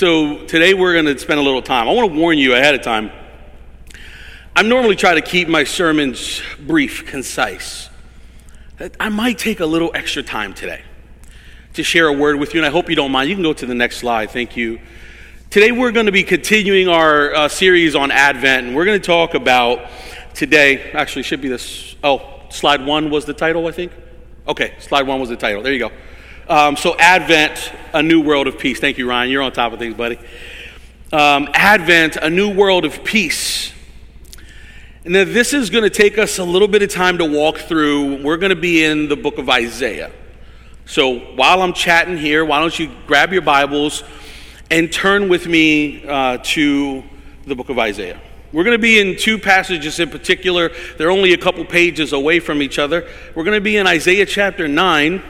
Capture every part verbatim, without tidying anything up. so today we're going to spend a little time. I want to warn you ahead of time. I normally try to keep my sermons brief, concise. I might take a little extra time today to share a word with you, and I hope you don't mind. You can go to the next slide. Thank you. Today we're going to be continuing our uh, series on Advent, and we're going to talk about today, actually should be this, oh, slide one was the title, I think. Okay, slide one was the title. There you go. Um, so Advent, a new world of peace. Thank you, Ryan. You're on top of things, buddy. Um, Advent, a new world of peace. And then this is going to take us a little bit of time to walk through. We're going to be in the book of Isaiah. So while I'm chatting here, why don't you grab your Bibles and turn with me uh, to the book of Isaiah. We're going to be in two passages in particular. They're only a couple pages away from each other. We're going to be in Isaiah chapter nine,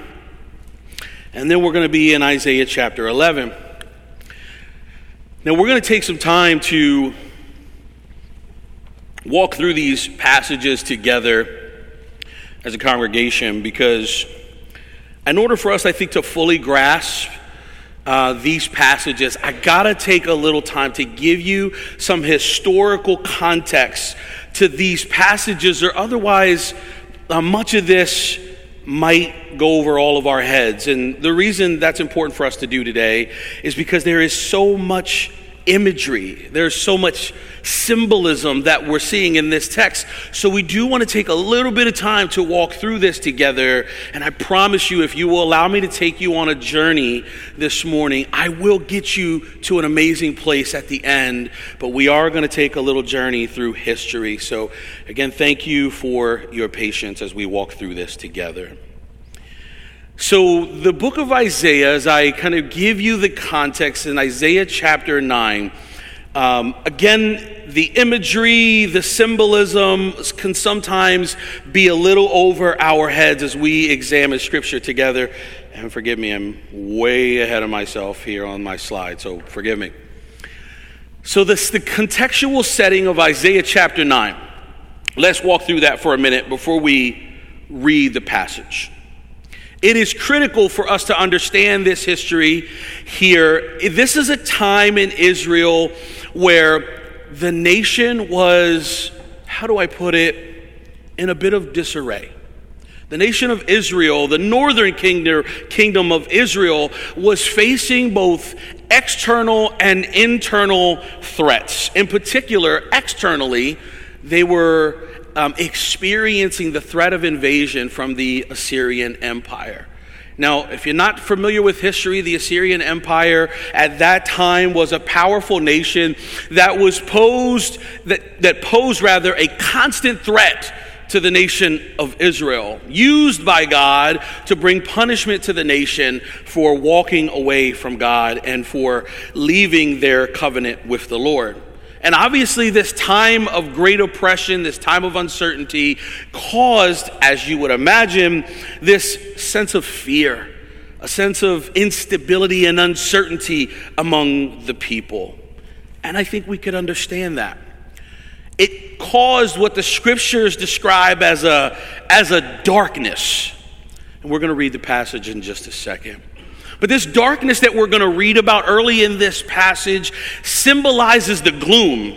and then we're going to be in Isaiah chapter eleven. Now we're going to take some time to walk through these passages together as a congregation, because in order for us, I think, to fully grasp uh, these passages, I gotta take a little time to give you some historical context to these passages, or otherwise uh, much of this might go over all of our heads. And the reason that's important for us to do today is because there is so much imagery, there's so much symbolism that we're seeing in this text. So we do want to take a little bit of time to walk through this together, and I promise you, if you will allow me to take you on a journey this morning, I will get you to an amazing place at the end. But we are going to take a little journey through history. So again, thank you for your patience as we walk through this together. So the book of Isaiah, as I kind of give you the context in Isaiah chapter nine, um, again, the imagery, the symbolism can sometimes be a little over our heads as we examine Scripture together. And forgive me, I'm way ahead of myself here on my slide, so forgive me. So this the contextual setting of Isaiah chapter nine. Let's walk through that for a minute before we read the passage. It is critical for us to understand this history here. This is a time in Israel where the nation was, how do I put it, in a bit of disarray. The nation of Israel, the northern kingdom of Israel, was facing both external and internal threats. In particular, externally, they were Um, experiencing the threat of invasion from the Assyrian Empire. Now, if you're not familiar with history, the Assyrian Empire at that time was a powerful nation that was posed, that, that posed rather a constant threat to the nation of Israel, used by God to bring punishment to the nation for walking away from God and for leaving their covenant with the Lord. And obviously this time of great oppression, this time of uncertainty, caused, as you would imagine, this sense of fear, a sense of instability and uncertainty among the people. And I think we could understand that. It caused what the Scriptures describe as a, as a darkness. And we're going to read the passage in just a second. But this darkness that we're going to read about early in this passage symbolizes the gloom,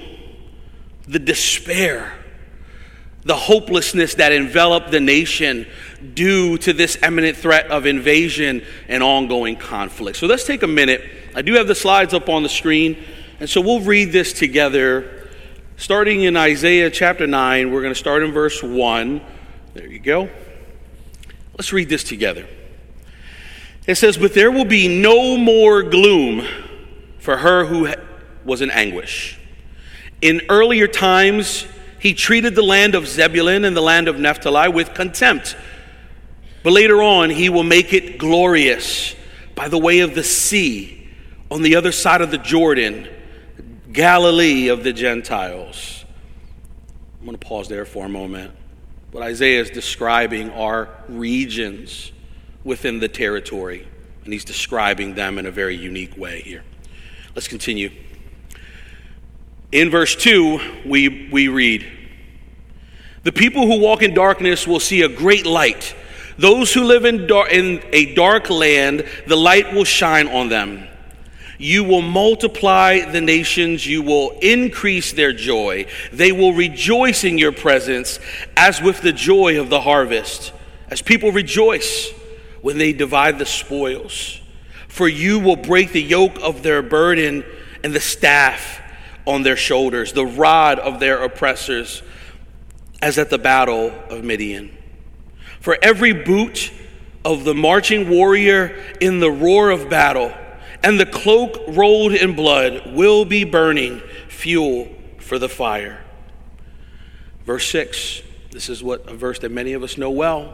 the despair, the hopelessness that enveloped the nation due to this imminent threat of invasion and ongoing conflict. So let's take a minute. I do have the slides up on the screen, and so we'll read this together. Starting in Isaiah chapter nine, we're going to start in verse one. There you go. Let's read this together. It says, "But there will be no more gloom for her who was in anguish. In earlier times, he treated the land of Zebulun and the land of Naphtali with contempt. But later on, he will make it glorious by the way of the sea on the other side of the Jordan, Galilee of the Gentiles." I'm going to pause there for a moment. What Isaiah is describing are regions within the territory, and he's describing them in a very unique way here. Let's continue. In verse two, we we read, "The people who walk in darkness will see a great light. Those who live in, dar- in a dark land, the light will shine on them. You will multiply the nations. You will increase their joy. They will rejoice in your presence as with the joy of the harvest, as people rejoice when they divide the spoils. For you will break the yoke of their burden and the staff on their shoulders, the rod of their oppressors, as at the battle of Midian. For every boot of the marching warrior in the roar of battle, and the cloak rolled in blood will be burning fuel for the fire. Verse six, this is what a verse that many of us know well.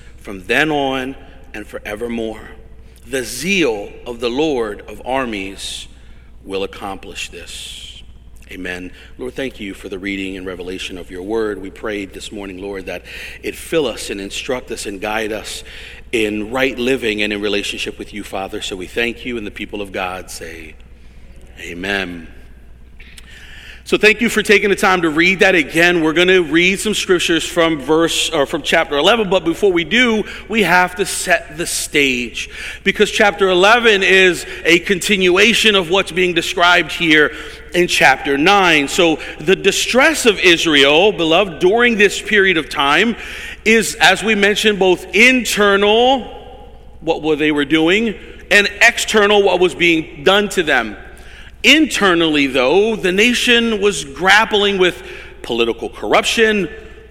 from then on and forevermore. The zeal of the Lord of armies will accomplish this. Amen. Lord, thank you for the reading and revelation of your word. We prayed this morning, Lord, that it fill us and instruct us and guide us in right living and in relationship with you, Father. So we thank you, and the people of God say, amen. So thank you for taking the time to read that again. We're going to read some scriptures from verse or from chapter eleven, but before we do, we have to set the stage, because chapter eleven is a continuation of what's being described here in chapter nine. So the distress of Israel, beloved, during this period of time is, as we mentioned, both internal, what they were doing, and external, what was being done to them. Internally, though, the nation was grappling with political corruption,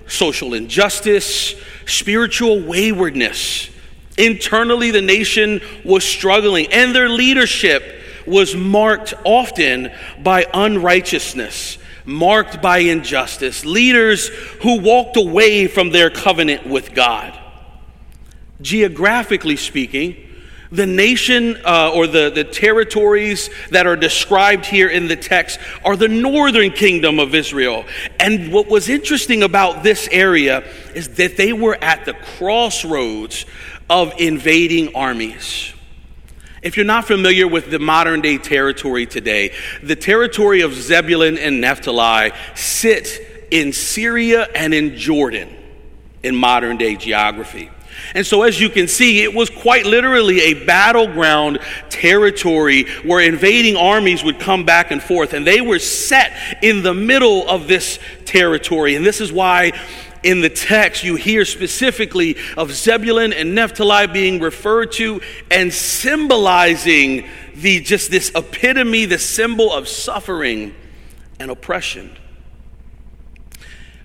social injustice, spiritual waywardness. Internally, the nation was struggling, and their leadership was marked often by unrighteousness, marked by injustice, leaders who walked away from their covenant with God. Geographically speaking, the nation uh, or the, the territories that are described here in the text are the northern kingdom of Israel. And what was interesting about this area is that they were at the crossroads of invading armies. If you're not familiar with the modern day territory today, the territory of Zebulun and Naphtali sit in Syria and in Jordan in modern day geography. And so as you can see, it was quite literally a battleground territory where invading armies would come back and forth. And they were set in the middle of this territory. And this is why in the text you hear specifically of Zebulun and Naphtali being referred to and symbolizing the just this epitome, the symbol of suffering and oppression.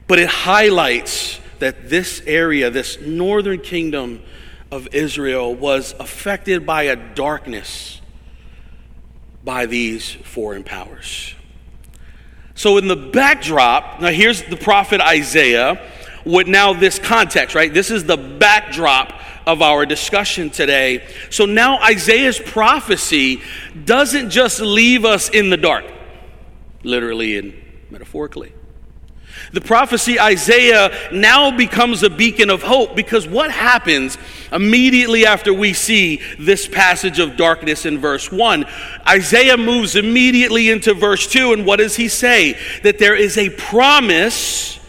But it highlights that this area, this northern kingdom of Israel, was affected by a darkness by these foreign powers. So in the backdrop, now here's the prophet Isaiah with now this context, right? This is the backdrop of our discussion today. So now Isaiah's prophecy doesn't just leave us in the dark, literally and metaphorically. The prophecy Isaiah now becomes a beacon of hope, because what happens immediately after we see this passage of darkness in verse one? Isaiah moves immediately into verse two, and what does he say? That there is a promise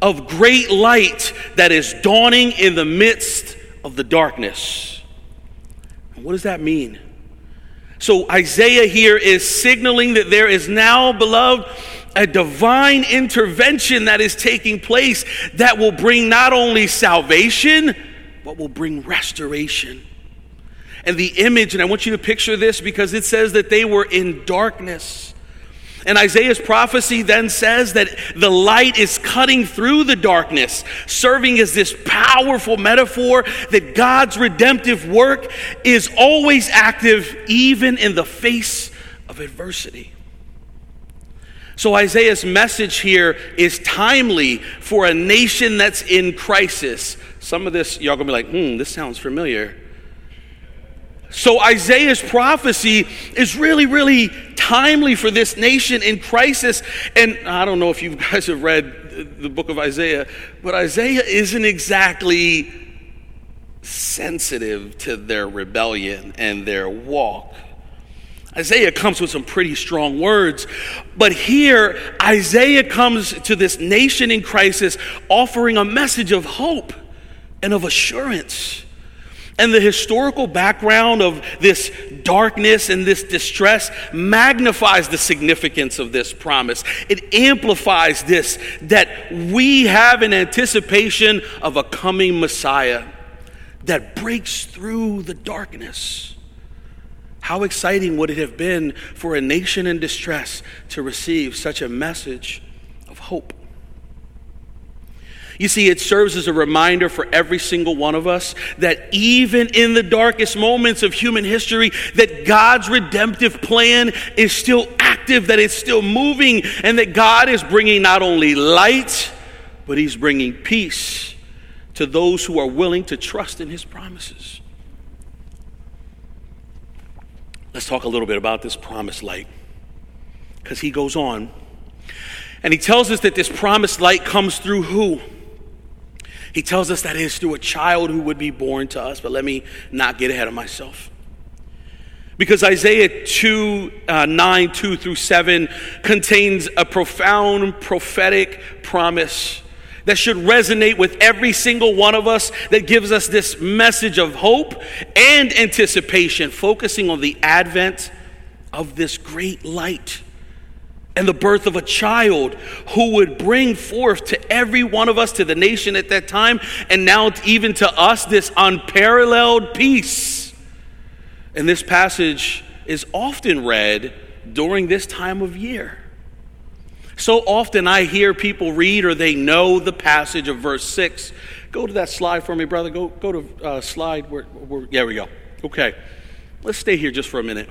of great light that is dawning in the midst of the darkness. And what does that mean? So Isaiah here is signaling that there is now, beloved, a divine intervention that is taking place that will bring not only salvation, but will bring restoration. And the image, and I want you to picture this, because it says that they were in darkness. And Isaiah's prophecy then says that the light is cutting through the darkness, serving as this powerful metaphor that God's redemptive work is always active, even in the face of adversity. So Isaiah's message here is timely for a nation that's in crisis. Some of this, y'all gonna be like, hmm, this sounds familiar. So Isaiah's prophecy is really, really timely for this nation in crisis. And I don't know if you guys have read the book of Isaiah, but Isaiah isn't exactly sensitive to their rebellion and their walk. Isaiah comes with some pretty strong words, but here Isaiah comes to this nation in crisis offering a message of hope and of assurance. And the historical background of this darkness and this distress magnifies the significance of this promise. It amplifies this, that we have an anticipation of a coming Messiah that breaks through the darkness. How exciting would it have been for a nation in distress to receive such a message of hope? You see, it serves as a reminder for every single one of us that even in the darkest moments of human history, that God's redemptive plan is still active, that it's still moving, and that God is bringing not only light, but he's bringing peace to those who are willing to trust in his promises. Let's talk a little bit about this promised light, because he goes on and he tells us that this promised light comes through who? He tells us that it is through a child who would be born to us, but let me not get ahead of myself. Because Isaiah two, nine, two through seven contains a profound prophetic promise that should resonate with every single one of us, that gives us this message of hope and anticipation, focusing on the advent of this great light and the birth of a child who would bring forth to every one of us, to the nation at that time, and now even to us, this unparalleled peace. And this passage is often read during this time of year. So often I hear people read, or they know the passage of verse six. Go to that slide for me, brother. Go go to uh, slide. Where, where, there we go. Okay. Let's stay here just for a minute.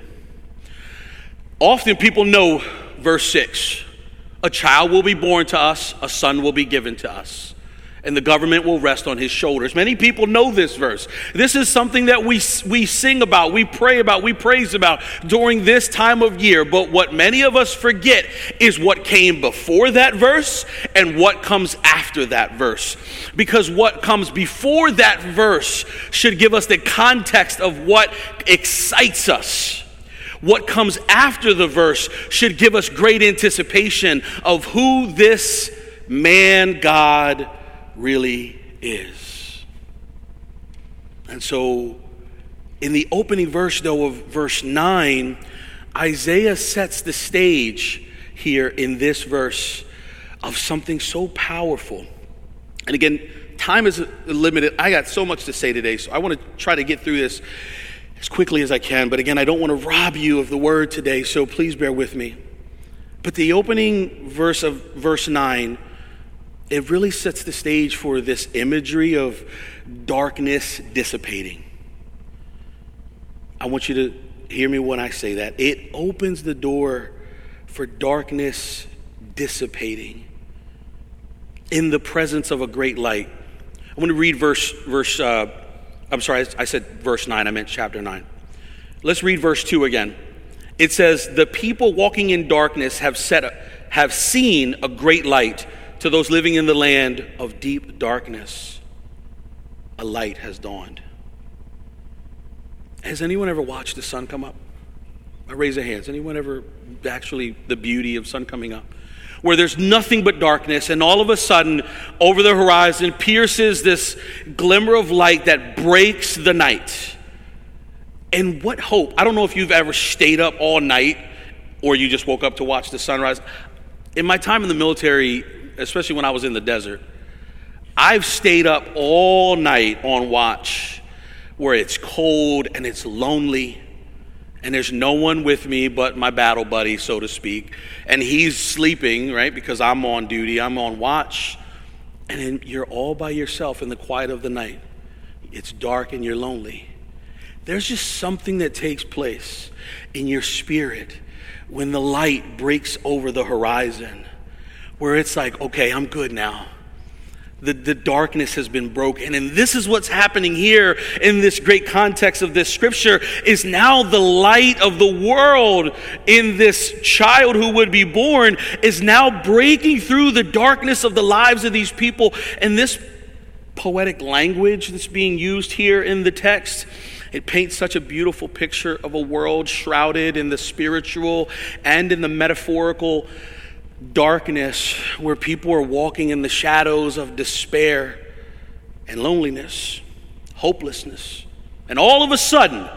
Often people know verse six. A child will be born to us, a son will be given to us, and the government will rest on his shoulders. Many people know this verse. This is something that we we sing about, we pray about, we praise about during this time of year. But what many of us forget is what came before that verse and what comes after that verse. Because what comes before that verse should give us the context of what excites us. What comes after the verse should give us great anticipation of who this man God really is. And so in the opening verse, though, of verse nine, Isaiah sets the stage here in this verse of something so powerful. And again, time is limited. I got so much to say today, so I want to try to get through this as quickly as I can. But again, I don't want to rob you of the word today, so please bear with me. But the opening verse of verse nine, it really sets the stage for this imagery of darkness dissipating. I want you to hear me when I say that. It opens the door for darkness dissipating in the presence of a great light. I want to read verse, verse uh, I'm sorry, I said verse nine, I meant chapter nine. Let's read verse two again. It says, "The people walking in darkness have set a, have seen a great light. To those living in the land of deep darkness, a light has dawned." Has anyone ever watched the sun come up? I raise their hands. Anyone ever actually the beauty of sun coming up? Where there's nothing but darkness, and all of a sudden, over the horizon, pierces this glimmer of light that breaks the night. And what hope. I don't know if you've ever stayed up all night, or you just woke up to watch the sunrise. In my time in the military, especially when I was in the desert, I've stayed up all night on watch where it's cold and it's lonely. And there's no one with me but my battle buddy, so to speak. And he's sleeping, right? Because I'm on duty, I'm on watch. And then you're all by yourself in the quiet of the night. It's dark and you're lonely. There's just something that takes place in your spirit when the light breaks over the horizon, where it's like, okay, I'm good now. The, the darkness has been broken. And this is what's happening here in this great context of this scripture is now the light of the world in this child who would be born is now breaking through the darkness of the lives of these people. And this poetic language that's being used here in the text, it paints such a beautiful picture of a world shrouded in the spiritual and in the metaphorical darkness, where people are walking in the shadows of despair and loneliness, hopelessness. And all of a sudden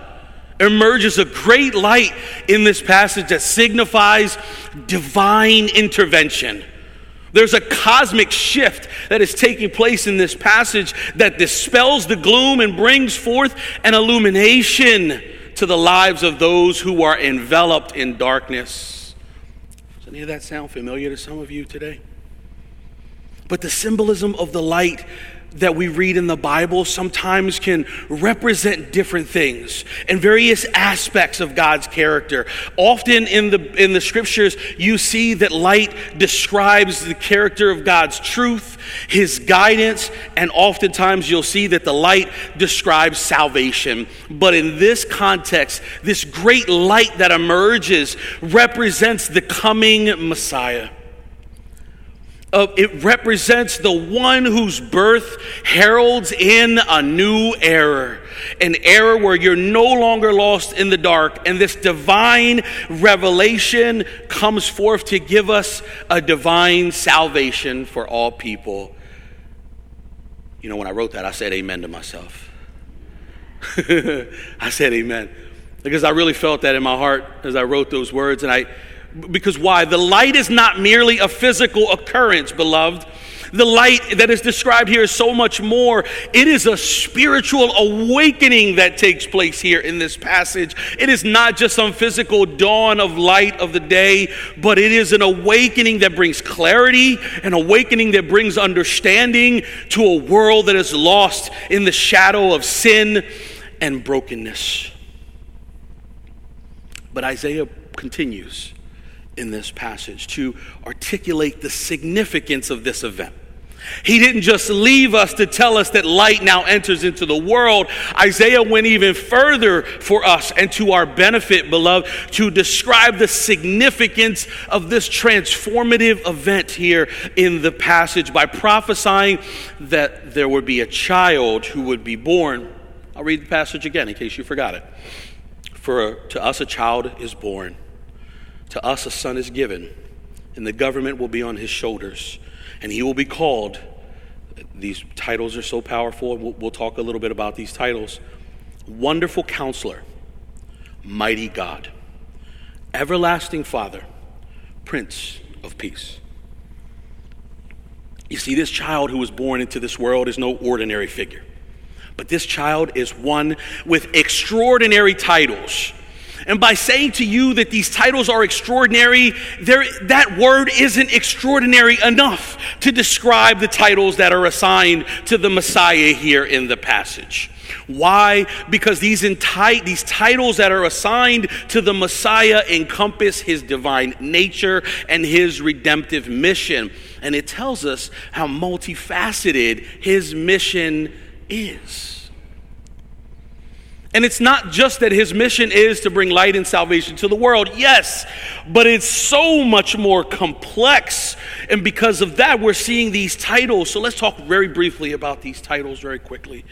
emerges a great light in this passage that signifies divine intervention. There's a cosmic shift that is taking place in this passage that dispels the gloom and brings forth an illumination to the lives of those who are enveloped in darkness. Does that sound familiar to some of you today? But the symbolism of the light that we read in the Bible sometimes can represent different things and various aspects of God's character. Often in the in the scriptures, you see that light describes the character of God's truth, his guidance, and oftentimes you'll see that the light describes salvation. But in this context, this great light that emerges represents the coming Messiah. Uh, it represents the one whose birth heralds in a new era, an era where you're no longer lost in the dark. And this divine revelation comes forth to give us a divine salvation for all people. You know, when I wrote that, I said amen to myself. I said amen, because I really felt that in my heart as I wrote those words. And I Because why? The light is not merely a physical occurrence, beloved. The light that is described here is so much more. It is a spiritual awakening that takes place here in this passage. It is not just some physical dawn of light of the day, but it is an awakening that brings clarity, an awakening that brings understanding to a world that is lost in the shadow of sin and brokenness. But Isaiah continues in this passage to articulate the significance of this event. He didn't just leave us to tell us that light now enters into the world. Isaiah went even further for us and to our benefit, beloved, to describe the significance of this transformative event here in the passage by prophesying that there would be a child who would be born. I'll read the passage again in case you forgot it. For to us a child is born. To us a son is given, and the government will be on his shoulders, and he will be called. These titles are so powerful, and we'll, we'll talk a little bit about these titles. Wonderful Counselor, Mighty God, Everlasting Father, Prince of Peace. You see, this child who was born into this world is no ordinary figure, but this child is one with extraordinary titles. And by saying to you that these titles are extraordinary, there, that word isn't extraordinary enough to describe the titles that are assigned to the Messiah here in the passage. Why? Because these, enti- these titles that are assigned to the Messiah encompass his divine nature and his redemptive mission. And it tells us how multifaceted his mission is. And it's not just that his mission is to bring light and salvation to the world, yes, but it's so much more complex. And because of that, we're seeing these titles. So let's talk very briefly about these titles very quickly.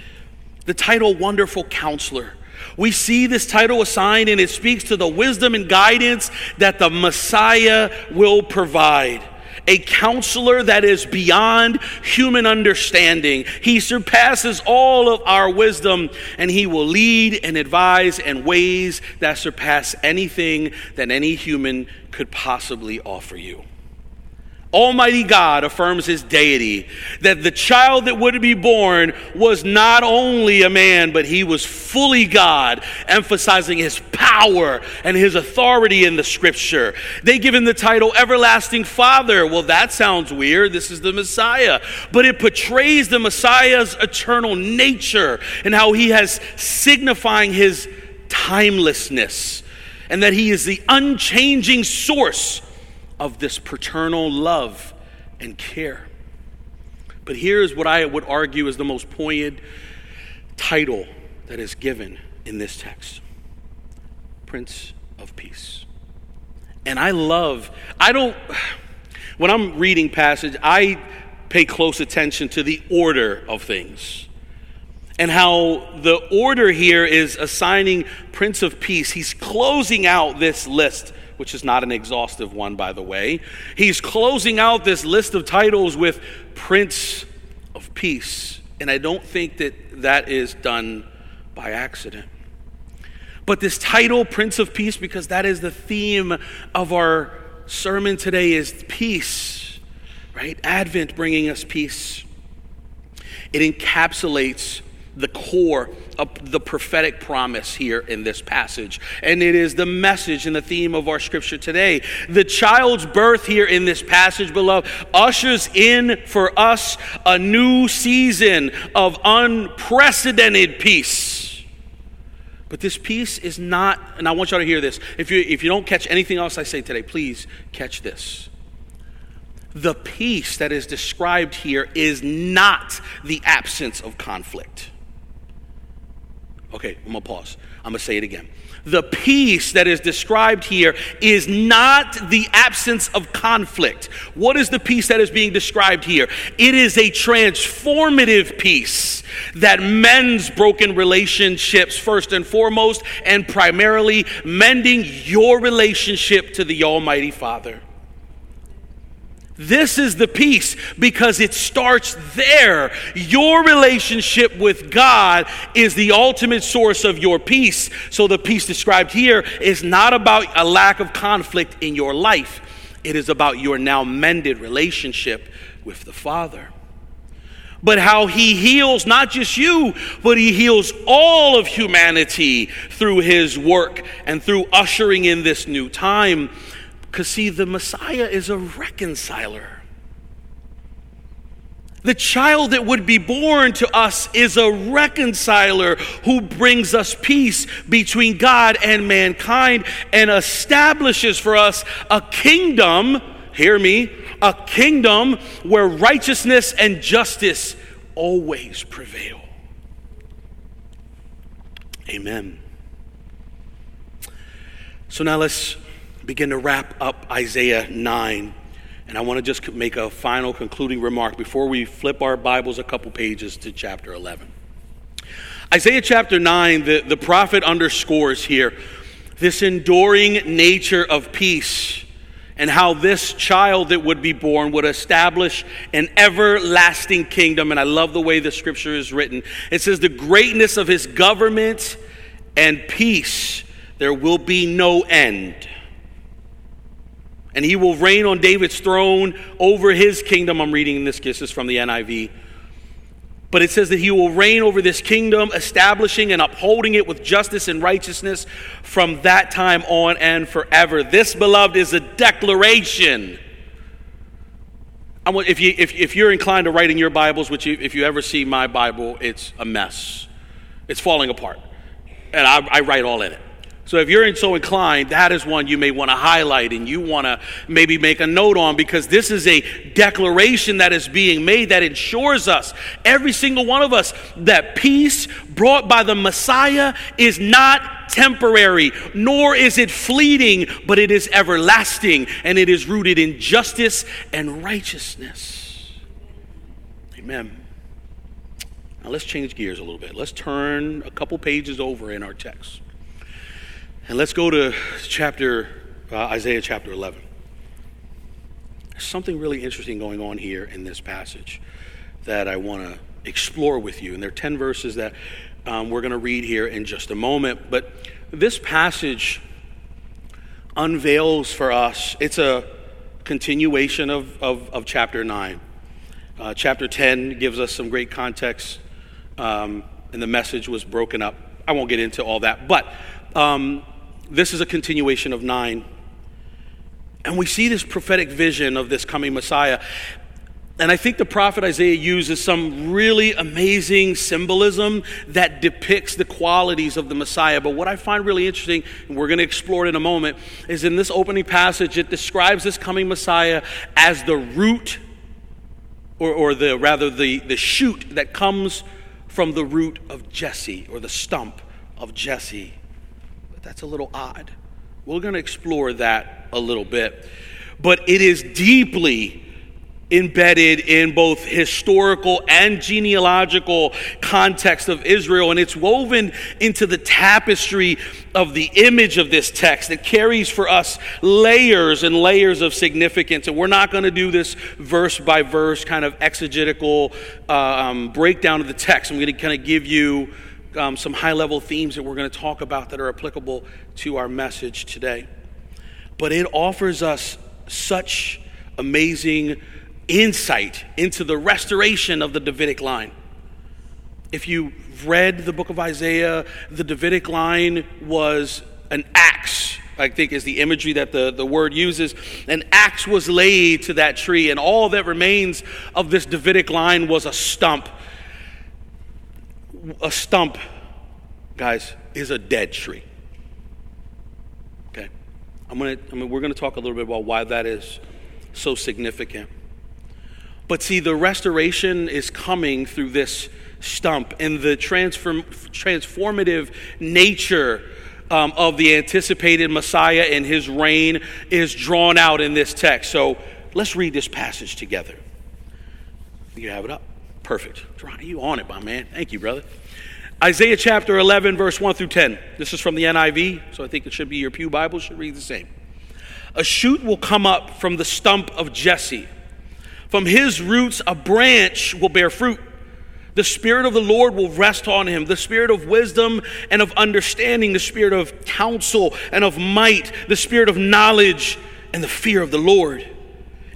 The title, Wonderful Counselor. We see this title assigned, and it speaks to the wisdom and guidance that the Messiah will provide. A counselor that is beyond human understanding. He surpasses all of our wisdom, and he will lead and advise in ways that surpass anything that any human could possibly offer you. Almighty God affirms his deity, that the child that would be born was not only a man, but he was fully God, emphasizing his power and his authority in the scripture. They give him the title Everlasting Father. Well, that sounds weird. This is the Messiah. But it portrays the Messiah's eternal nature and how he has signifying his timelessness, and that he is the unchanging source of this paternal love and care. But here's what I would argue is the most poignant title that is given in this text: Prince of Peace. And I love, I don't, when I'm reading passage, I pay close attention to the order of things. And how the order here is assigning Prince of Peace. He's closing out this list, which is not an exhaustive one, by the way. He's closing out this list of titles with Prince of Peace. And I don't think that that is done by accident. But this title, Prince of Peace, because that is the theme of our sermon today, is peace, right? Advent bringing us peace. It encapsulates the core of the prophetic promise here in this passage. And it is the message and the theme of our scripture today. The child's birth here in this passage, beloved, ushers in for us a new season of unprecedented peace. But this peace is not, and I want y'all to hear this. If you, if you don't catch anything else I say today, please catch this. The peace that is described here is not the absence of conflict. Okay, I'm going to pause. I'm going to say it again. The peace that is described here is not the absence of conflict. What is the peace that is being described here? It is a transformative peace that mends broken relationships first and foremost, and primarily mending your relationship to the Almighty Father. This is the peace because it starts there. Your relationship with God is the ultimate source of your peace. So the peace described here is not about a lack of conflict in your life. It is about your now mended relationship with the Father. But how he heals not just you, but he heals all of humanity through his work and through ushering in this new time. Because see, the Messiah is a reconciler. The child that would be born to us is a reconciler who brings us peace between God and mankind and establishes for us a kingdom, hear me, a kingdom where righteousness and justice always prevail. Amen. So now let's begin to wrap up Isaiah nine. And I want to just make a final concluding remark before we flip our Bibles a couple pages to chapter eleven. Isaiah chapter nine, the, the prophet underscores here this enduring nature of peace and how this child that would be born would establish an everlasting kingdom. And I love the way the scripture is written. It says the greatness of his government and peace, there will be no end. And he will reign on David's throne over his kingdom. I'm reading this, this is from the N I V. But it says that he will reign over this kingdom, establishing and upholding it with justice and righteousness from that time on and forever. This, beloved, is a declaration. I want, if, you, if, if you're inclined to write in your Bibles, which you, if you ever see my Bible, it's a mess. It's falling apart. And I, I write all in it. So if you're so inclined, that is one you may want to highlight and you want to maybe make a note on, because this is a declaration that is being made that ensures us, every single one of us, that peace brought by the Messiah is not temporary, nor is it fleeting, but it is everlasting, and it is rooted in justice and righteousness. Amen. Now let's change gears a little bit. Let's turn a couple pages over in our text. And let's go to chapter uh, Isaiah chapter eleven. There's something really interesting going on here in this passage that I want to explore with you. And there are ten verses that um, we're going to read here in just a moment. But this passage unveils for us, it's a continuation of, of, of chapter nine. Uh, chapter ten gives us some great context, um, and the message was broken up. I won't get into all that, but um, this is a continuation of nine. And we see this prophetic vision of this coming Messiah. And I think the prophet Isaiah uses some really amazing symbolism that depicts the qualities of the Messiah. But what I find really interesting, and we're going to explore it in a moment, is in this opening passage, it describes this coming Messiah as the root or, or the rather the, the shoot that comes from the root of Jesse, or the stump of Jesse. But that's a little odd. We're going to explore that a little bit. But it is deeply embedded in both historical and genealogical context of Israel, and it's woven into the tapestry of the image of this text that carries for us layers and layers of significance. And we're not going to do this verse by verse kind of exegetical um, breakdown of the text. I'm going to kind of give you um, some high-level themes that we're going to talk about that are applicable to our message today. But it offers us such amazing insight into the restoration of the Davidic line. If you read the book of Isaiah, the Davidic line was an axe, I think is the imagery that the, the word uses. An axe was laid to that tree, and all that remains of this Davidic line was a stump. A stump, guys, is a dead tree. Okay, I'm gonna. I mean, we're gonna talk a little bit about why that is so significant. But see, the restoration is coming through this stump, and the transform, transformative nature um, of the anticipated Messiah and his reign is drawn out in this text. So let's read this passage together. You have it up? Perfect. You on it, my man. Thank you, brother. Isaiah chapter eleven, verse one through ten. This is from the N I V, so I think it should be your pew Bible. It should read the same. A shoot will come up from the stump of Jesse. From his roots, a branch will bear fruit. The Spirit of the Lord will rest on him, the Spirit of wisdom and of understanding, the Spirit of counsel and of might, the Spirit of knowledge and the fear of the Lord.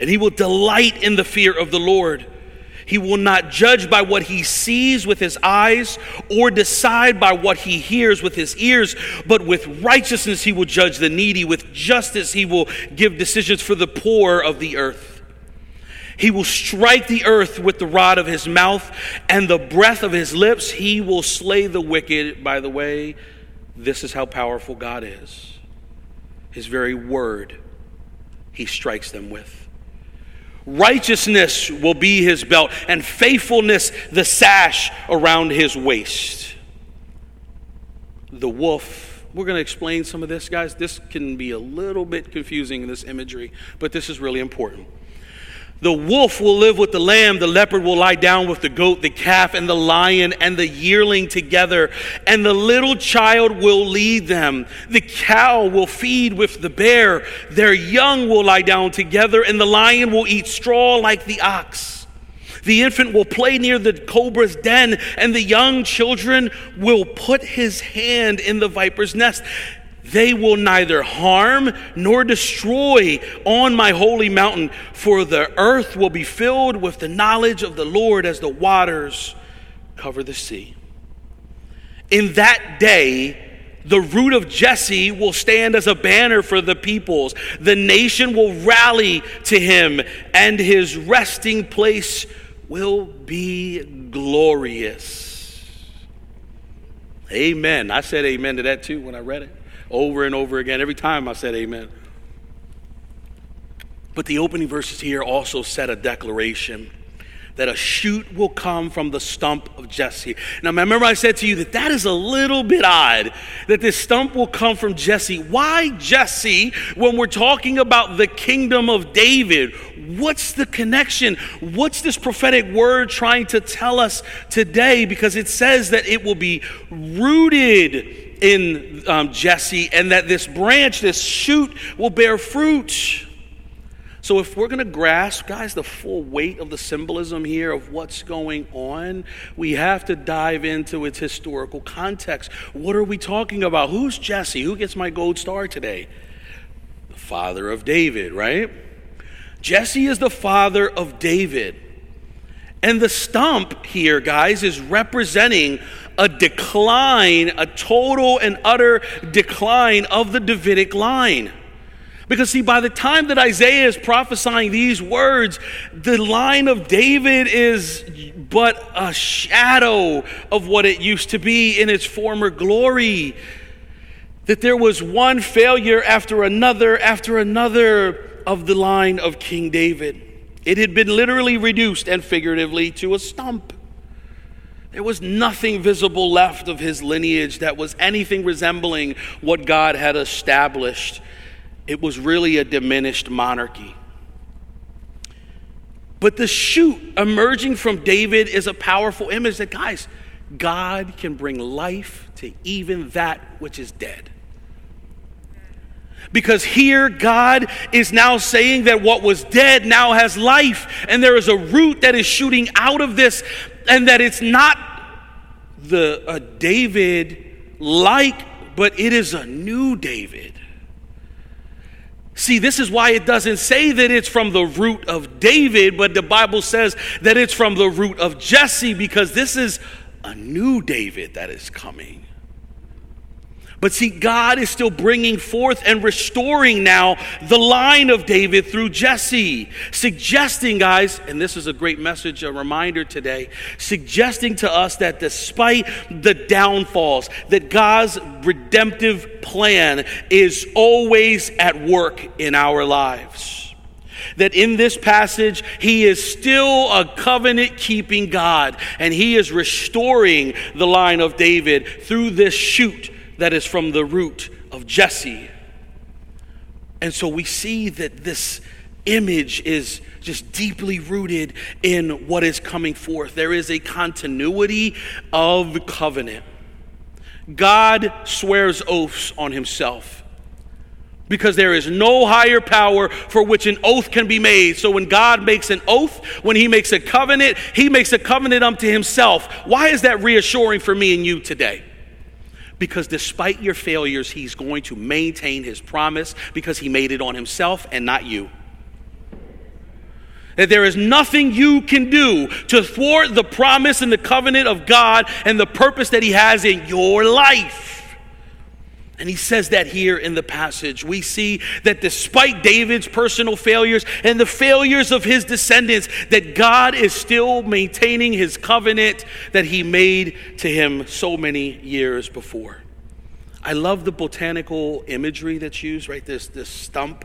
And he will delight in the fear of the Lord. He will not judge by what he sees with his eyes or decide by what he hears with his ears, but with righteousness he will judge the needy. With justice he will give decisions for the poor of the earth. He will strike the earth with the rod of his mouth, and the breath of his lips. He will slay the wicked. By the way, this is how powerful God is. His very word he strikes them with. Righteousness will be his belt, and faithfulness the sash around his waist. The wolf. We're going to explain some of this, guys. This can be a little bit confusing, this imagery, but this is really important. The wolf will live with the lamb, the leopard will lie down with the goat, the calf, and the lion, and the yearling together, and the little child will lead them. The cow will feed with the bear, their young will lie down together, and the lion will eat straw like the ox. The infant will play near the cobra's den, and the young children will put his hand in the viper's nest. They will neither harm nor destroy on my holy mountain, for the earth will be filled with the knowledge of the Lord as the waters cover the sea. In that day, the root of Jesse will stand as a banner for the peoples. The nation will rally to him, and his resting place will be glorious. Amen. I said amen to that too when I read it. Over and over again. Every time I said amen. But the opening verses here also set a declaration that a shoot will come from the stump of Jesse. Now, remember I said to you that that is a little bit odd, that this stump will come from Jesse. Why Jesse when we're talking about the kingdom of David? What's the connection? What's this prophetic word trying to tell us today? Because it says that it will be rooted in um, Jesse, and that this branch, this shoot, will bear fruit. So if we're going to grasp, guys, the full weight of the symbolism here of what's going on, we have to dive into its historical context. What are we talking about? Who's Jesse? Who gets my gold star today? The father of David, right? Jesse is the father of David. And the stump here, guys, is representing a decline, a total and utter decline of the Davidic line. Because, see, by the time that Isaiah is prophesying these words, the line of David is but a shadow of what it used to be in its former glory. That there was one failure after another after another of the line of King David. It had been literally reduced and figuratively to a stump. There was nothing visible left of his lineage that was anything resembling what God had established. It was really a diminished monarchy. But the shoot emerging from David is a powerful image that, guys, God can bring life to even that which is dead. Because here God is now saying that what was dead now has life. And there is a root that is shooting out of this. And that it's not the a David-like, but it is a new David. See, this is why it doesn't say that it's from the root of David, but the Bible says that it's from the root of Jesse, because this is a new David that is coming. But see, God is still bringing forth and restoring now the line of David through Jesse, suggesting, guys, and this is a great message, a reminder today, suggesting to us that despite the downfalls, that God's redemptive plan is always at work in our lives. That in this passage, he is still a covenant-keeping God, and he is restoring the line of David through this shoot that is from the root of Jesse. And so we see that this image is just deeply rooted in what is coming forth. There is a continuity of covenant. God swears oaths on himself because there is no higher power for which an oath can be made. So when God makes an oath, when he makes a covenant, he makes a covenant unto himself. Why is that reassuring for me and you today? Because despite your failures, he's going to maintain his promise because he made it on himself and not you. That there is nothing you can do to thwart the promise and the covenant of God and the purpose that he has in your life. And he says that here in the passage. We see that despite David's personal failures and the failures of his descendants, that God is still maintaining his covenant that he made to him so many years before. I love the botanical imagery that's used, right? This, this stump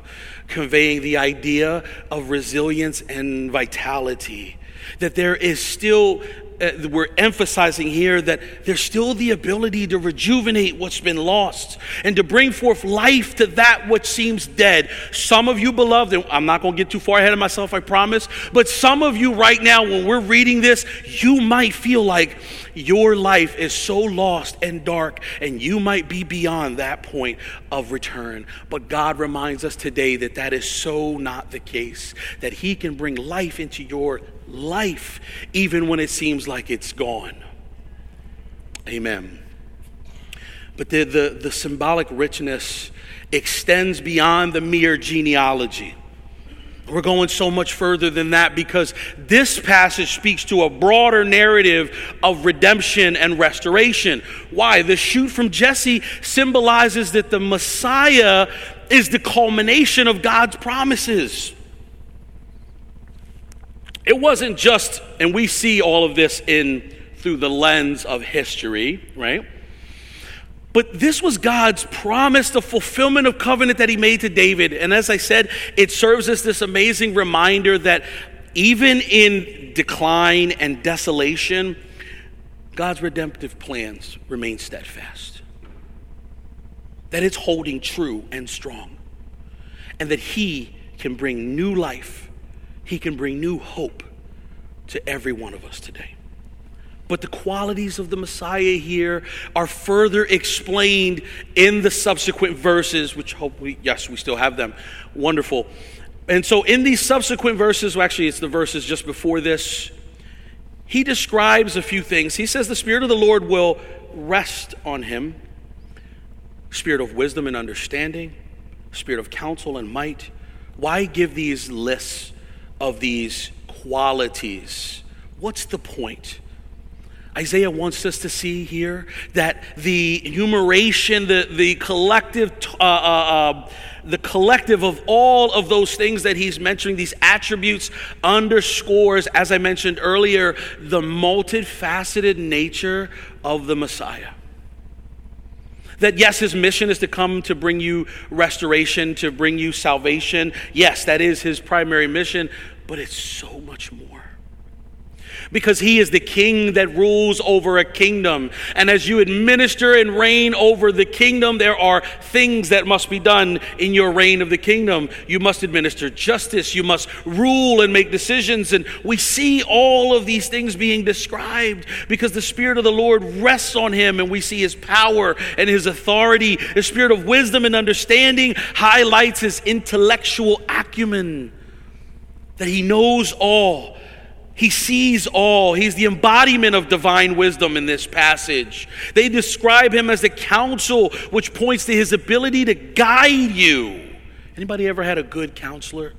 conveying the idea of resilience and vitality. That there is still, uh, we're emphasizing here that there's still the ability to rejuvenate what's been lost and to bring forth life to that which seems dead. Some of you, beloved, and I'm not going to get too far ahead of myself, I promise, but some of you right now, when we're reading this, you might feel like your life is so lost and dark, and you might be beyond that point of return. But God reminds us today that that is so not the case, that he can bring life into your life, even when it seems like it's gone. Amen. But the, the, the symbolic richness extends beyond the mere genealogy. We're going so much further than that because this passage speaks to a broader narrative of redemption and restoration. Why? The shoot from Jesse symbolizes that the Messiah is the culmination of God's promises. It wasn't just, and we see all of this in through the lens of history, right? But this was God's promise, the fulfillment of covenant that he made to David. And as I said, it serves as this amazing reminder that even in decline and desolation, God's redemptive plans remain steadfast. That it's holding true and strong. And that he can bring new life. He can bring new hope to every one of us today. But the qualities of the Messiah here are further explained in the subsequent verses, which hopefully, yes, we still have them. Wonderful. And so in these subsequent verses, well, actually it's the verses just before this, he describes a few things. He says the Spirit of the Lord will rest on him, Spirit of wisdom and understanding, Spirit of counsel and might. Why give these lists of these qualities? What's the point? Isaiah wants us to see here that the enumeration, the the collective, uh, uh, uh, the collective of all of those things that he's mentioning, these attributes, underscores, as I mentioned earlier, the multifaceted nature of the Messiah. That yes, his mission is to come to bring you restoration, to bring you salvation. Yes, that is his primary mission. but it's so much more. Because he is the king that rules over a kingdom. And as you administer and reign over the kingdom, there are things that must be done in your reign of the kingdom. You must administer justice. You must rule and make decisions. And we see all of these things being described because the Spirit of the Lord rests on him, and we see his power and his authority. The Spirit of wisdom and understanding highlights his intellectual acumen, that he knows all. He sees all. He's the embodiment of divine wisdom in this passage. They describe him as the counsel, which points to his ability to guide you. Anybody ever had a good counselor?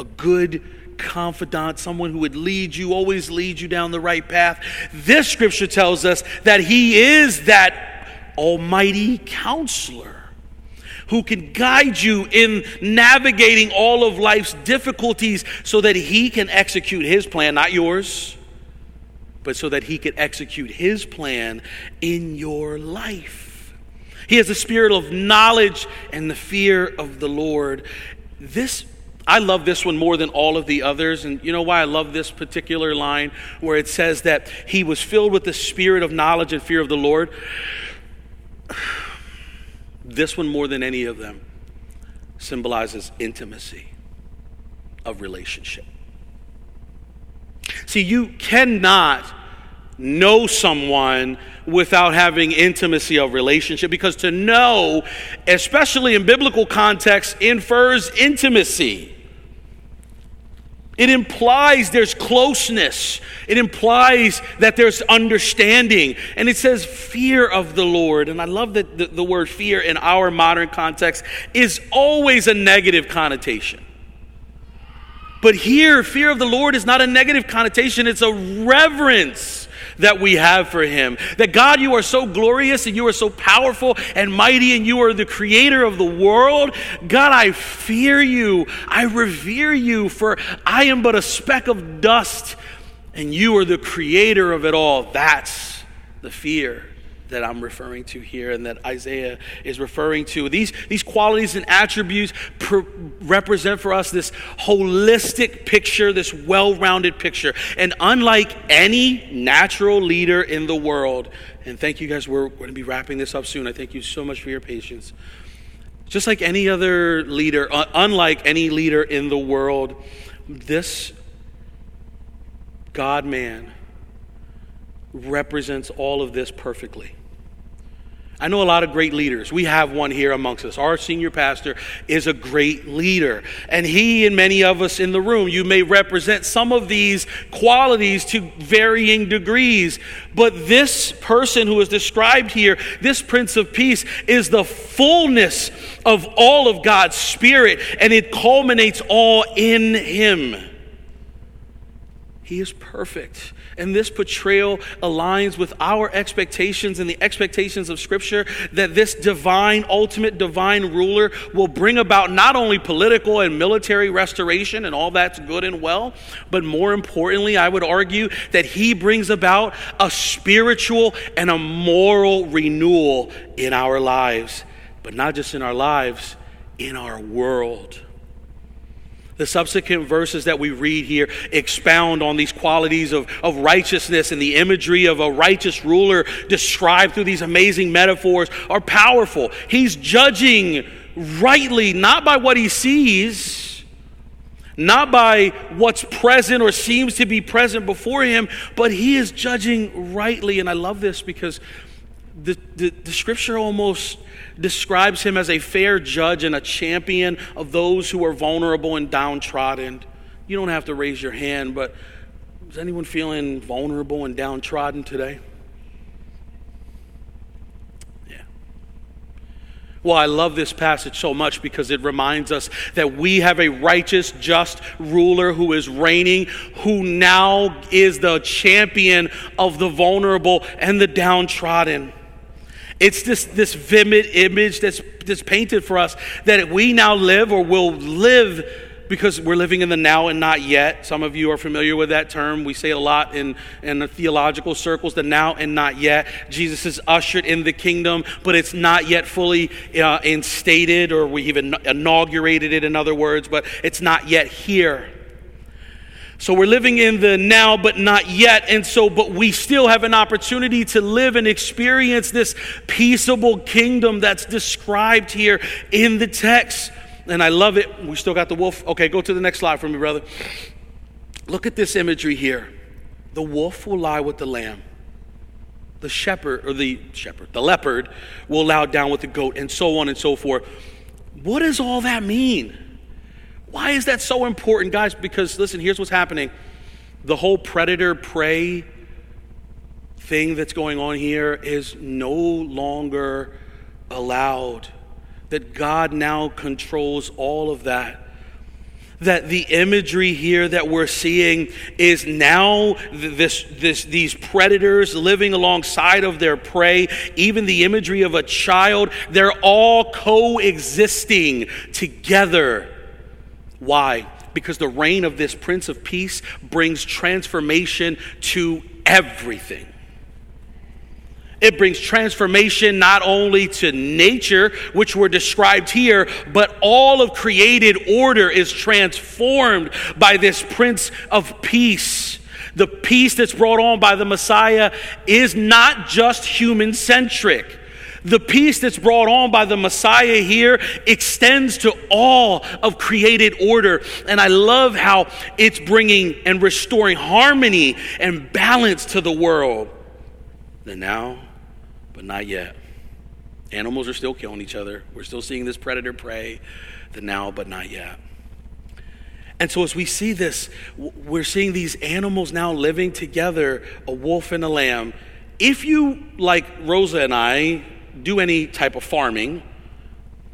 A good confidant, someone who would lead you, always lead you down the right path? This scripture tells us that he is that almighty counselor who can guide you in navigating all of life's difficulties so that he can execute his plan, not yours, but so that he can execute his plan in your life. He has the spirit of knowledge and the fear of the Lord. This, I love this one more than all of the others. And you know why I love this particular line where it says that he was filled with the spirit of knowledge and fear of the Lord? This one, more than any of them, symbolizes intimacy of relationship. See, you cannot know someone without having intimacy of relationship, because to know, especially in biblical context, infers intimacy. It implies there's closeness. It implies that there's understanding. And it says fear of the Lord. And I love that the, the word fear in our modern context is always a negative connotation. But here, fear of the Lord is not a negative connotation. It's a reverence that we have for him. That God, you are so glorious and you are so powerful and mighty, and you are the creator of the world. God, I fear you. I revere you, for I am but a speck of dust, and you are the creator of it all. That's the fear that I'm referring to here and that Isaiah is referring to. These, these qualities and attributes per, represent for us this holistic picture, this well-rounded picture. And unlike any natural leader in the world, and thank you guys, we're going to be wrapping this up soon. I thank you so much for your patience. Just like any other leader, uh, unlike any leader in the world, this God-man represents all of this perfectly. I know a lot of great leaders. We have one here amongst us. Our senior pastor is a great leader. And he and many of us in the room, you may represent some of these qualities to varying degrees. But this person who is described here, this Prince of Peace, is the fullness of all of God's Spirit, and it culminates all in him. He is perfect. And this portrayal aligns with our expectations and the expectations of Scripture, that this divine, ultimate divine ruler will bring about not only political and military restoration, and all that's good and well, but more importantly, I would argue that he brings about a spiritual and a moral renewal in our lives. But not just in our lives, in our world. The subsequent verses that we read here expound on these qualities of, of righteousness, and the imagery of a righteous ruler described through these amazing metaphors are powerful. He's judging rightly, not by what he sees, not by what's present or seems to be present before him, but he is judging rightly. And I love this because The, the, the scripture almost describes him as a fair judge and a champion of those who are vulnerable and downtrodden. You don't have to raise your hand, but is anyone feeling vulnerable and downtrodden today? Yeah. Well, I love this passage so much because it reminds us that we have a righteous, just ruler who is reigning, who now is the champion of the vulnerable and the downtrodden. It's this, this vivid image that's, that's painted for us, that we now live, or will live, because we're living in the now and not yet. Some of you are familiar with that term. We say a lot in, in the theological circles, the now and not yet. Jesus is ushered in the kingdom, but it's not yet fully uh, instated, or we even inaugurated it, in other words, but it's not yet here. So we're living in the now, but not yet. And so, but we still have an opportunity to live and experience this peaceable kingdom that's described here in the text. And I love it. We still got the wolf. Okay, go to the next slide for me, brother. Look at this imagery here. The wolf will lie with the lamb. The shepherd, or the shepherd, the leopard will lie down with the goat, and so on and so forth. What does all that mean? Why is that so important, guys? Because, listen, here's what's happening. The whole predator-prey thing that's going on here is no longer allowed. That God now controls all of that. That the imagery here that we're seeing is now this, this, these predators living alongside of their prey, even the imagery of a child, they're all coexisting together. Why? Because the reign of this Prince of Peace brings transformation to everything. It brings transformation not only to nature, which were described here, but all of created order is transformed by this Prince of Peace. The peace that's brought on by the Messiah is not just human-centric. The peace that's brought on by the Messiah here extends to all of created order. And I love how it's bringing and restoring harmony and balance to the world. And now, but not yet. Animals are still killing each other. We're still seeing this predator prey, the now, but not yet. And so as we see this, we're seeing these animals now living together, a wolf and a lamb. If you, like Rosa and I, do any type of farming,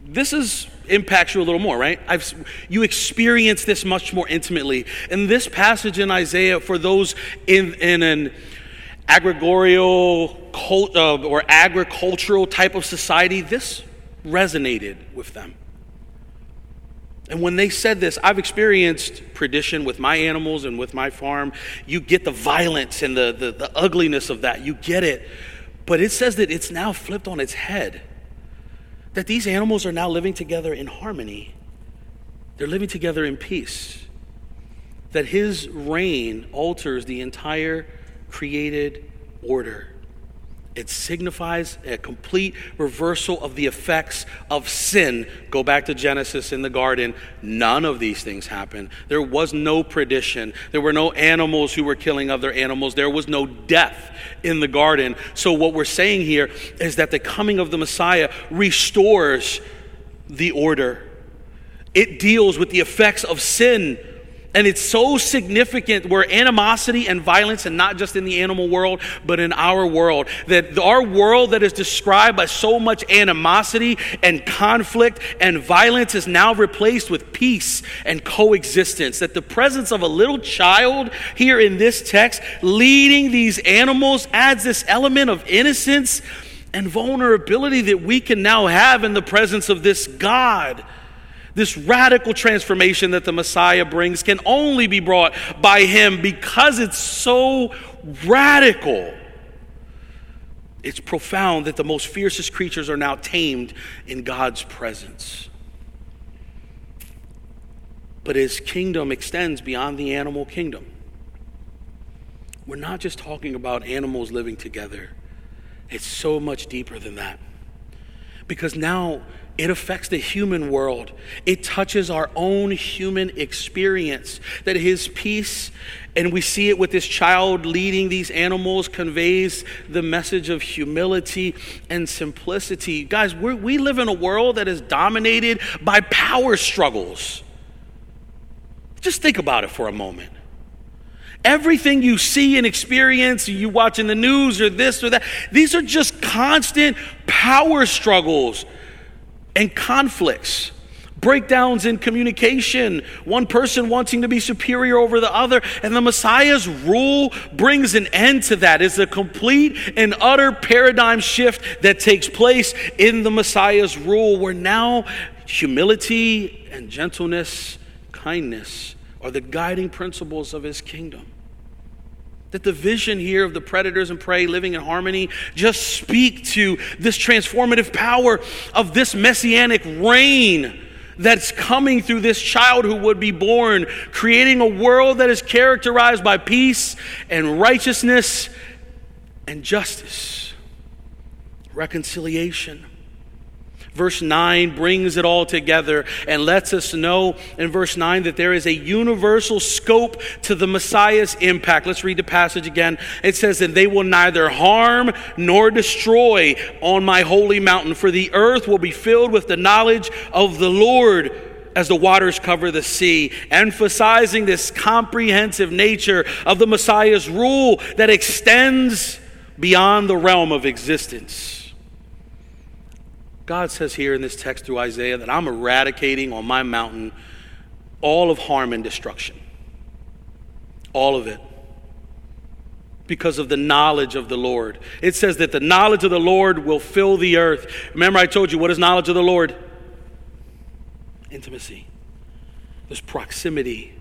this is impacts you a little more, right? I've, you experience this much more intimately. And this passage in Isaiah, for those in, in an agricultural uh, or agricultural type of society, this resonated with them. And when they said this, I've experienced perdition with my animals and with my farm. You get the violence and the, the, the ugliness of that. You get it. But it says that it's now flipped on its head, that these animals are now living together in harmony. They're living together in peace. That his reign alters the entire created order. It signifies a complete reversal of the effects of sin. Go back to Genesis in the garden. None of these things happened. There was no perdition. There were no animals who were killing other animals. There was no death in the garden. So what we're saying here is that the coming of the Messiah restores the order. It deals with the effects of sin. And it's so significant where animosity and violence, and not just in the animal world, but in our world, that our world that is described by so much animosity and conflict and violence is now replaced with peace and coexistence. That the presence of a little child here in this text leading these animals adds this element of innocence and vulnerability that we can now have in the presence of this God. This radical transformation that the Messiah brings can only be brought by him because it's so radical. It's profound that the most fiercest creatures are now tamed in God's presence. But his kingdom extends beyond the animal kingdom. We're not just talking about animals living together. It's so much deeper than that. Because now it affects the human world. It touches our own human experience. That his peace, and we see it with this child leading these animals, conveys the message of humility and simplicity. Guys, we're, we live in a world that is dominated by power struggles. Just think about it for a moment. Everything you see and experience, you watching the news or this or that, these are just constant power struggles and conflicts, breakdowns in communication, one person wanting to be superior over the other, and the Messiah's rule brings an end to that. It's a complete and utter paradigm shift that takes place in the Messiah's rule, where now humility and gentleness, kindness are the guiding principles of his kingdom. That the vision here of the predators and prey living in harmony just speak to this transformative power of this messianic reign that's coming through this child who would be born, creating a world that is characterized by peace and righteousness and justice, reconciliation. Verse nine brings it all together and lets us know in verse nine that there is a universal scope to the Messiah's impact. Let's read the passage again. It says that they will neither harm nor destroy on my holy mountain, for the earth will be filled with the knowledge of the Lord as the waters cover the sea, emphasizing this comprehensive nature of the Messiah's rule that extends beyond the realm of existence. God says here in this text through Isaiah that I'm eradicating on my mountain all of harm and destruction. All of it. Because of the knowledge of the Lord. It says that the knowledge of the Lord will fill the earth. Remember I told you, what is knowledge of the Lord? Intimacy. There's proximity.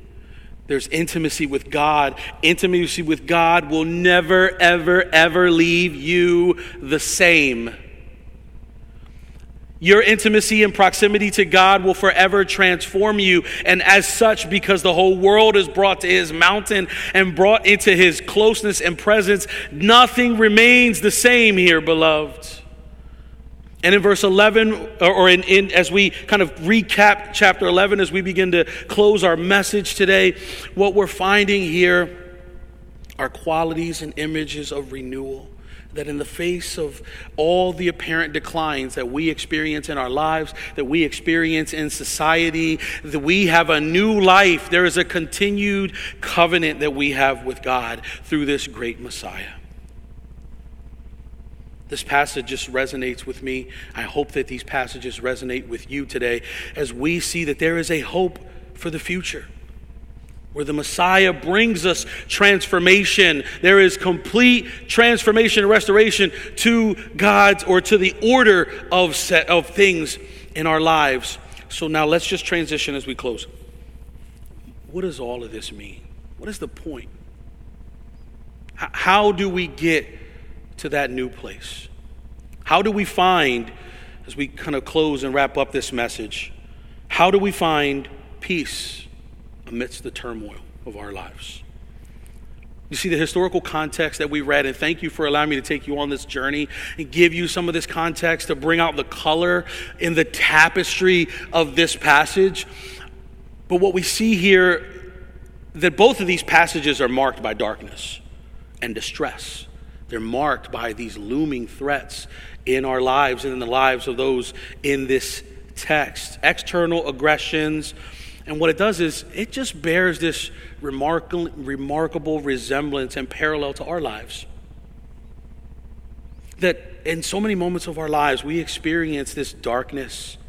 There's intimacy with God. Intimacy with God will never, ever, ever leave you the same. Your intimacy and proximity to God will forever transform you. And as such, because the whole world is brought to his mountain and brought into his closeness and presence, nothing remains the same here, beloved. And in verse eleven, or in, in as we kind of recap chapter eleven, as we begin to close our message today, what we're finding here are qualities and images of renewal. That in the face of all the apparent declines that we experience in our lives, that we experience in society, that we have a new life. There is a continued covenant that we have with God through this great Messiah. This passage just resonates with me. I hope that these passages resonate with you today as we see that there is a hope for the future, where the Messiah brings us transformation. There is complete transformation and restoration to God's or to the order of set of things in our lives. So now let's just transition as we close. What does all of this mean? What is the point? How do we get to that new place? How do we find, as we kind of close and wrap up this message, how do we find peace amidst the turmoil of our lives? You see, the historical context that we read, and thank you for allowing me to take you on this journey and give you some of this context to bring out the color in the tapestry of this passage. But what we see here, that both of these passages are marked by darkness and distress. They're marked by these looming threats in our lives and in the lives of those in this text. External aggressions. And what it does is it just bears this remarkable, remarkable resemblance and parallel to our lives. That in so many moments of our lives, we experience this darkness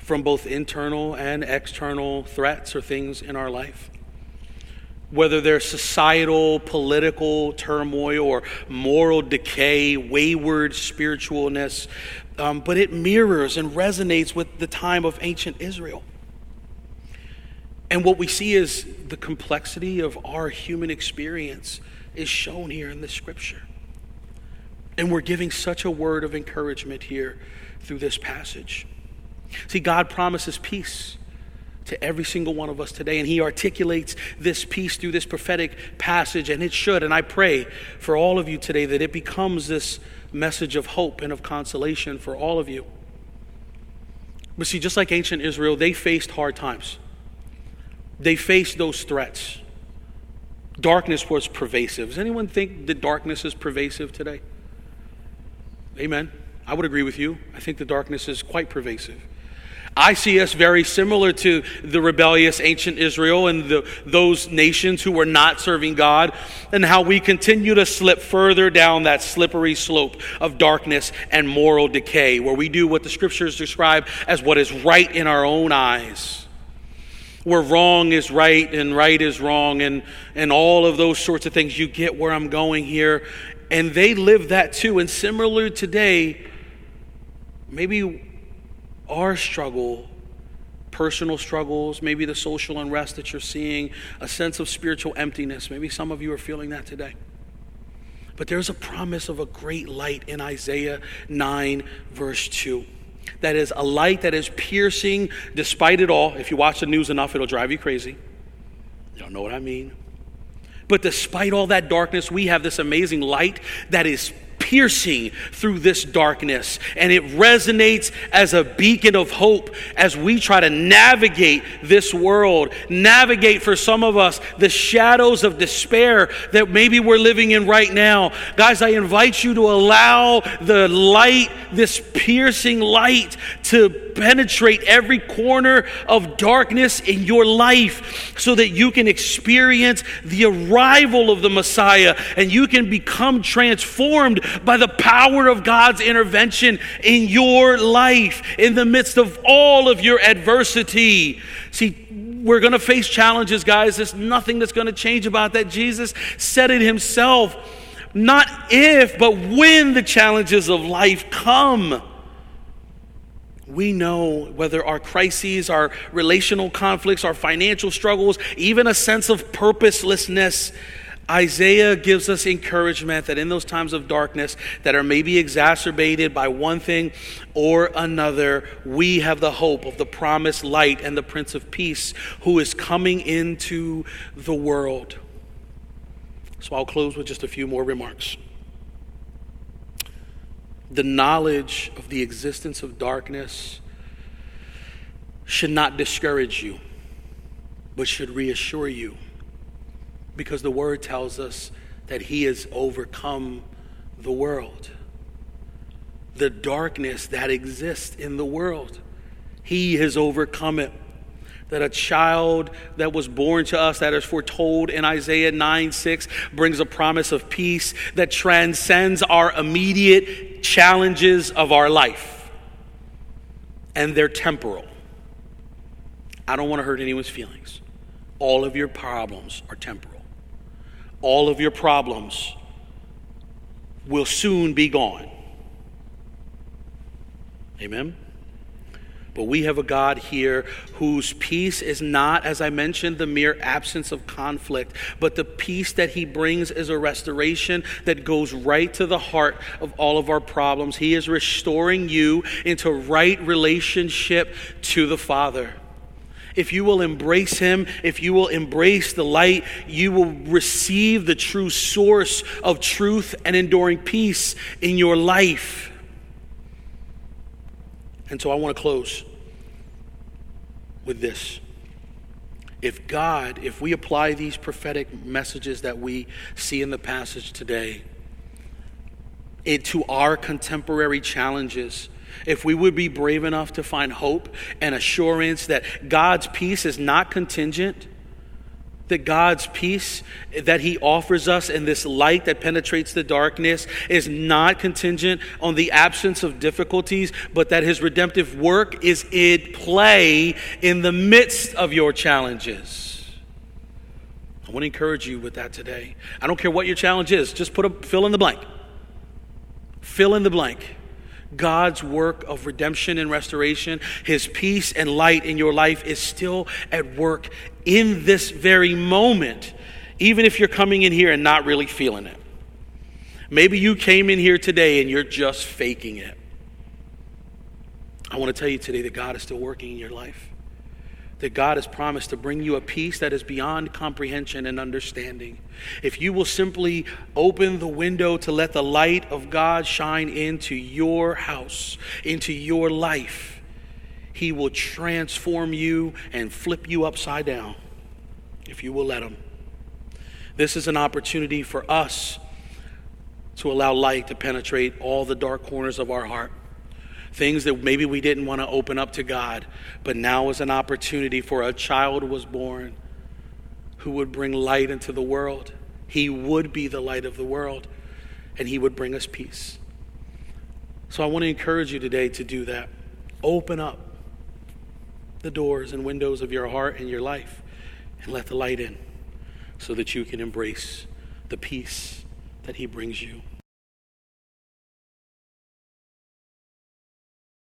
from both internal and external threats or things in our life. Whether they're societal, political turmoil, or moral decay, wayward spiritualness, um, but it mirrors and resonates with the time of ancient Israel. And what we see is the complexity of our human experience is shown here in the scripture. And we're giving such a word of encouragement here through this passage. See, God promises peace to every single one of us today, and he articulates this peace through this prophetic passage, and it should, and I pray for all of you today that it becomes this message of hope and of consolation for all of you. But see, just like ancient Israel, they faced hard times. They faced those threats. Darkness was pervasive. Does anyone think that darkness is pervasive today? Amen. I would agree with you. I think the darkness is quite pervasive. I see us very similar to the rebellious ancient Israel and the, those nations who were not serving God, and how we continue to slip further down that slippery slope of darkness and moral decay, where we do what the scriptures describe as what is right in our own eyes. Where wrong is right and right is wrong and, and all of those sorts of things. You get where I'm going here. And they live that too. And similar today, maybe our struggle, personal struggles, maybe the social unrest that you're seeing, a sense of spiritual emptiness. Maybe some of you are feeling that today. But there's a promise of a great light in Isaiah nine, verse two. that is a light that is piercing despite it all. If you watch the news enough, it'll drive you crazy. You don't know what I mean. But despite all that darkness, we have this amazing light that is piercing through this darkness, and it resonates as a beacon of hope as we try to navigate this world, navigate for some of us the shadows of despair that maybe we're living in right now. Guys, I invite you to allow the light, this piercing light, to penetrate every corner of darkness in your life so that you can experience the arrival of the Messiah and you can become transformed by the power of God's intervention in your life, in the midst of all of your adversity. See, we're going to face challenges, guys. There's nothing that's going to change about that. Jesus said it himself. Not if, but when the challenges of life come. We know whether our crises, our relational conflicts, our financial struggles, even a sense of purposelessness, Isaiah gives us encouragement that in those times of darkness that are maybe exacerbated by one thing or another, we have the hope of the promised light and the Prince of Peace who is coming into the world. So I'll close with just a few more remarks. The knowledge of the existence of darkness should not discourage you, but should reassure you, because the word tells us that he has overcome the world. The darkness that exists in the world, he has overcome it. That a child that was born to us, that is foretold in Isaiah nine six, brings a promise of peace that transcends our immediate challenges of our life. And they're temporal. I don't want to hurt anyone's feelings. All of your problems are temporal. All of your problems will soon be gone. Amen? But we have a God here whose peace is not, as I mentioned, the mere absence of conflict, but the peace that he brings is a restoration that goes right to the heart of all of our problems. He is restoring you into right relationship to the Father. If you will embrace him, if you will embrace the light, you will receive the true source of truth and enduring peace in your life. And so I want to close with this. If God, if we apply these prophetic messages that we see in the passage today into our contemporary challenges, if we would be brave enough to find hope and assurance that God's peace is not contingent, that God's peace that he offers us in this light that penetrates the darkness is not contingent on the absence of difficulties, but that his redemptive work is at play in the midst of your challenges. I want to encourage you with that today. I don't care what your challenge is. Just put a fill in the blank. Fill in the blank. God's work of redemption and restoration, his peace and light in your life is still at work in this very moment, even if you're coming in here and not really feeling it. Maybe you came in here today and you're just faking it. I want to tell you today that God is still working in your life, that God has promised to bring you a peace that is beyond comprehension and understanding. If you will simply open the window to let the light of God shine into your house, into your life, he will transform you and flip you upside down, if you will let him. This is an opportunity for us to allow light to penetrate all the dark corners of our heart. Things that maybe we didn't want to open up to God, but now is an opportunity for a child was born who would bring light into the world. He would be the light of the world, and he would bring us peace. So I want to encourage you today to do that. Open up the doors and windows of your heart and your life and let the light in so that you can embrace the peace that he brings you.